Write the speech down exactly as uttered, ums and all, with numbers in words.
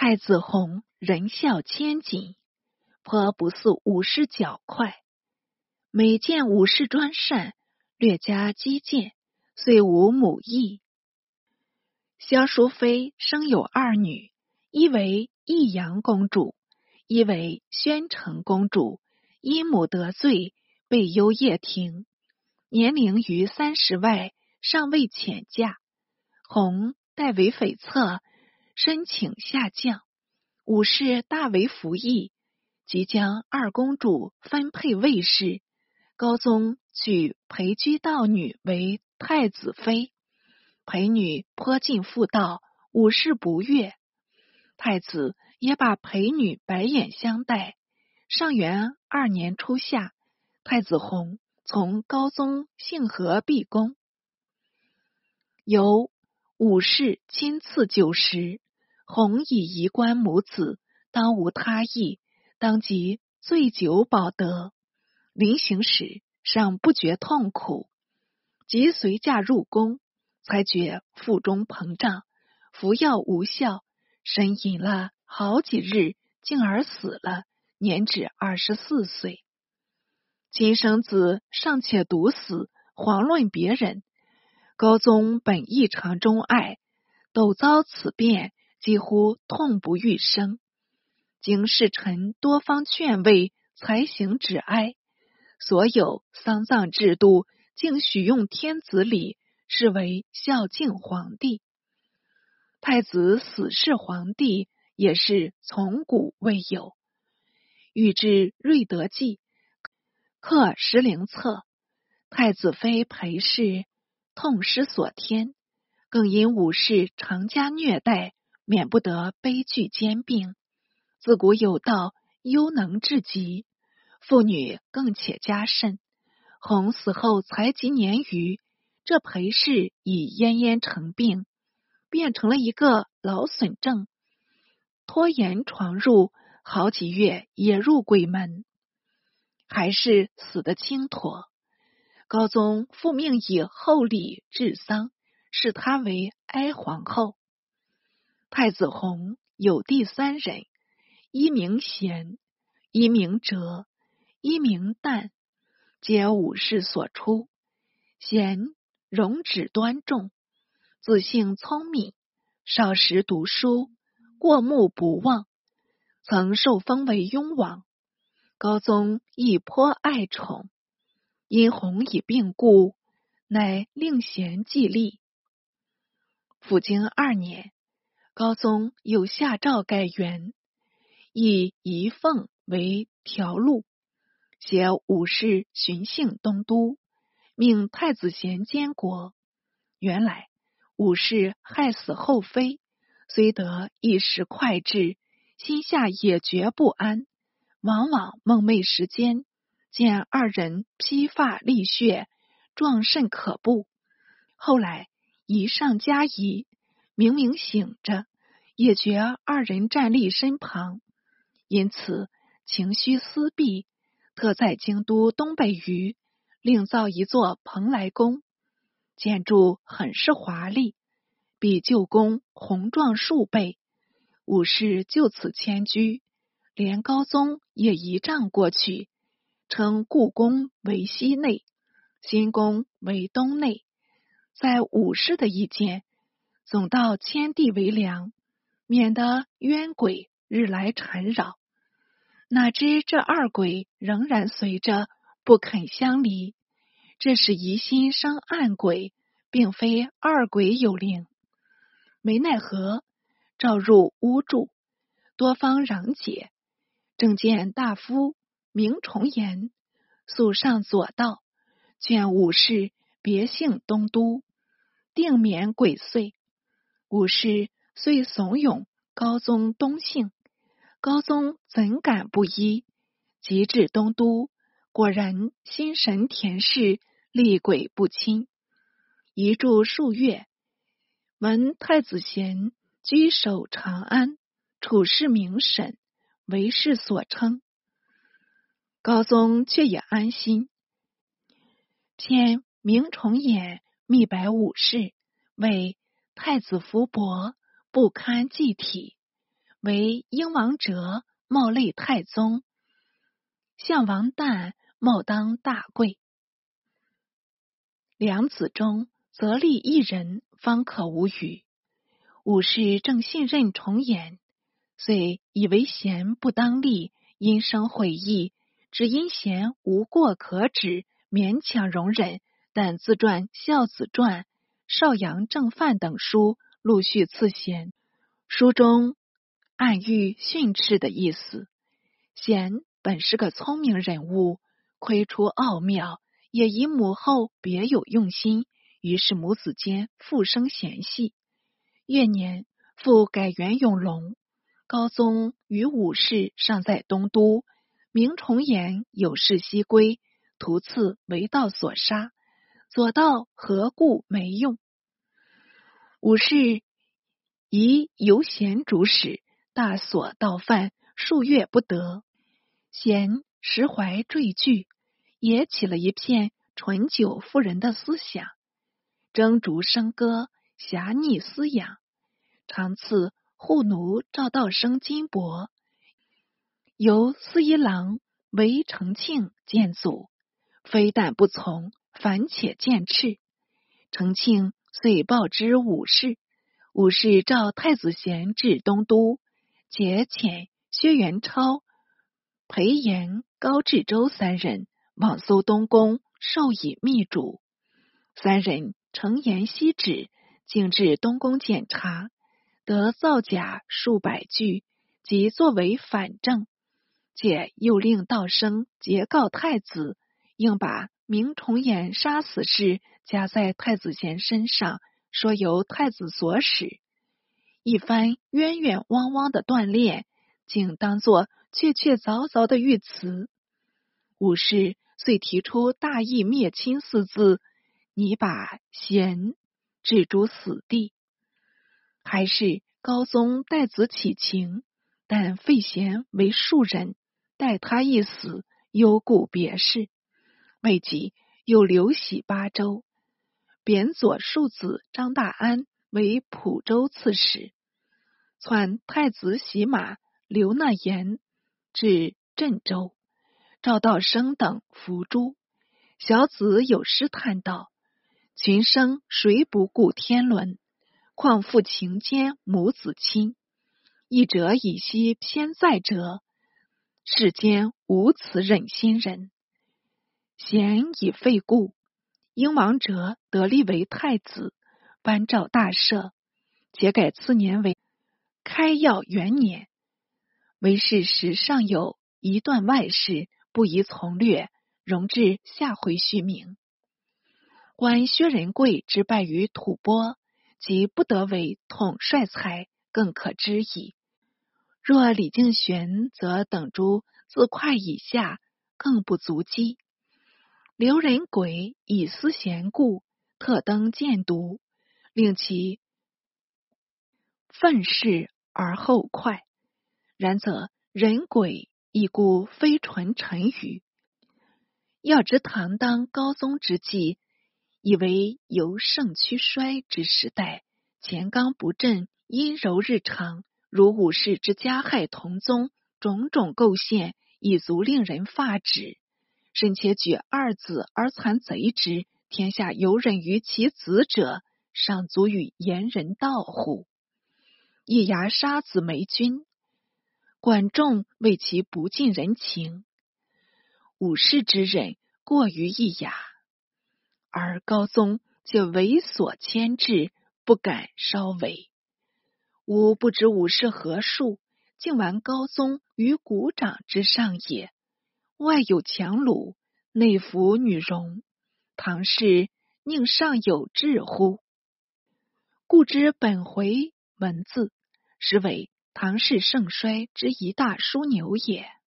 太子弘人效千金，颇不似武士较快。每见武士专善，略加击剑，遂无母义。萧淑妃生有二女，一为益阳公主，一为宣城公主，因母得罪，被幽掖庭，年龄于三十外，尚未遣嫁。弘代为匪侧，申请下降，武士大为服役，即将二公主分配魏氏。高宗举裴居道女为太子妃，裴女颇尽妇道，武士不悦。太子也把裴女白眼相待。上元二年初夏，太子弘从高宗幸和闭宫，由武士亲赐酒食。弘以遗观母子，当无他意，当即醉酒饱得。临行时尚不觉痛苦，即随驾入宫，才觉腹中膨胀，服药无效，呻吟了好几日，竟而死了，年只二十四岁。亲生子尚且毒死，遑论别人。高宗本异常钟爱，陡遭此变，几乎痛不欲生。经世臣多方劝慰，才行止哀。所有丧葬制度竟许用天子礼，是为孝敬皇帝。太子死是皇帝，也是从古未有。欲知瑞德记刻石灵册，太子妃裴氏痛失所添，更因武士常加虐待，免不得悲剧兼并。自古有道，忧能至极，妇女更且加甚。弘死后才及年余，这裴氏已奄奄成病，变成了一个劳损症，拖延床入，好几月也入鬼门，还是死得轻妥。高宗复命以厚礼治丧，视她为哀皇后。太子弘有第三人，一名贤，一名哲，一名旦，皆武士所出。贤容止端重，自性聪明，少时读书，过目不忘，曾受封为雍王。高宗亦颇爱宠，因弘以病故，乃令贤继立。辅经二年，高宗又下诏改元，以仪凤为条路，携武士巡幸东都，命太子贤监国。原来武士害死后妃，虽得一时快治，心下也觉不安，往往梦寐时间，见二人披发沥血，状甚可怖。后来疑上加疑，明明醒着，也觉二人站立身旁，因此情绪思弊，特在京都东北隅另造一座蓬莱宫，建筑很是华丽，比旧宫宏壮数倍。武士就此迁居，连高宗也移葬过去，称故宫为西内，新宫为东内。在武士的意见，总道迁地为良，免得冤鬼日来缠扰。哪知这二鬼仍然随着，不肯相离，这是疑心生暗鬼，并非二鬼有灵。没奈何，召入屋住，多方攘解。政见大夫明崇言诉上左道，劝武士别幸东都，定免鬼祟。武士遂怂恿高宗东幸，高宗怎敢不依？即至东都，果然心神恬适，厉鬼不侵。一住数月，闻太子贤居守长安，处事明审，为世所称。高宗却也安心，偏明崇衍密白武士为太子福薄，不堪祭体，为英王哲冒立太宗，项王旦冒当大贵。两子中则立一人，方可无虞。武士正信任重演，遂以为贤不当立，因生悔意，只因贤无过可指，勉强容忍。但自传《孝子传》《少阳正范》等书陆续赐贤，书中暗喻训斥的意思。贤本是个聪明人物，窥出奥妙，也以母后别有用心，于是母子间复生嫌隙。越年，父改元永隆，高宗与武氏尚在东都，明重言有事西归，途次为盗所杀，左道何故没用？武氏以游贤主使，大所盗犯，数月不得。贤时怀惴惧，也起了一片醇酒妇人的思想，蒸竹笙歌，侠逆思养，常赐护奴赵道生金帛，由司仪郎韦承庆建阻，非但不从，反且见斥。承庆遂报之武士，武士召太子贤至东都，解遣薛元超、裴炎、高志周三人往搜东宫，授以秘主。三人乘言西指，竟至东宫检查，得造假数百句，即作为反证。且又令道生结告太子，应把明重言杀死事加在太子贤身上，说由太子所使。一番冤冤汪汪的断裂，竟当作确确凿凿的御词。武士遂提出大义灭亲四字，你把贤置诸死地。还是高宗代子起情，但废贤为庶人，待他一死，忧顾别事。未及，又流徙巴州，贬左庶子张大安为蒲州刺史，窜太子洗马刘纳言至镇州，赵道生等伏诛。小子有诗叹道：群生谁不顾天伦，况复情间母子亲。一者以息偏在者，世间无此忍心人。贤以废故，英王哲得立为太子，颁诏大赦，且改次年为开曜元年。为是时尚有一段外事，不宜从略，容至下回续明。观薛仁贵之败于吐蕃，即不得为统帅才，更可知矣。若李敬玄则等诸自快以下，更不足击。刘仁轨以思贤故，特登荐读，令其愤世而后快。然则人鬼已故，非纯臣语。要知唐当高宗之际，以为由盛趋衰之时代，乾纲不振，阴柔日常，如武士之加害同宗，种种构陷，已足令人发指。甚且举二子而残贼之，天下有忍于其子者，尚足与言人道乎？一牙杀子梅君，管仲为其不近人情，武士之忍过于一雅，而高宗却猥琐牵制，不敢稍违。吾不知武士何数，竟玩高宗于股掌之上也。外有强虏，内服女容，唐氏宁尚有智乎？故知本回文字，实为唐氏盛衰之一大枢纽也。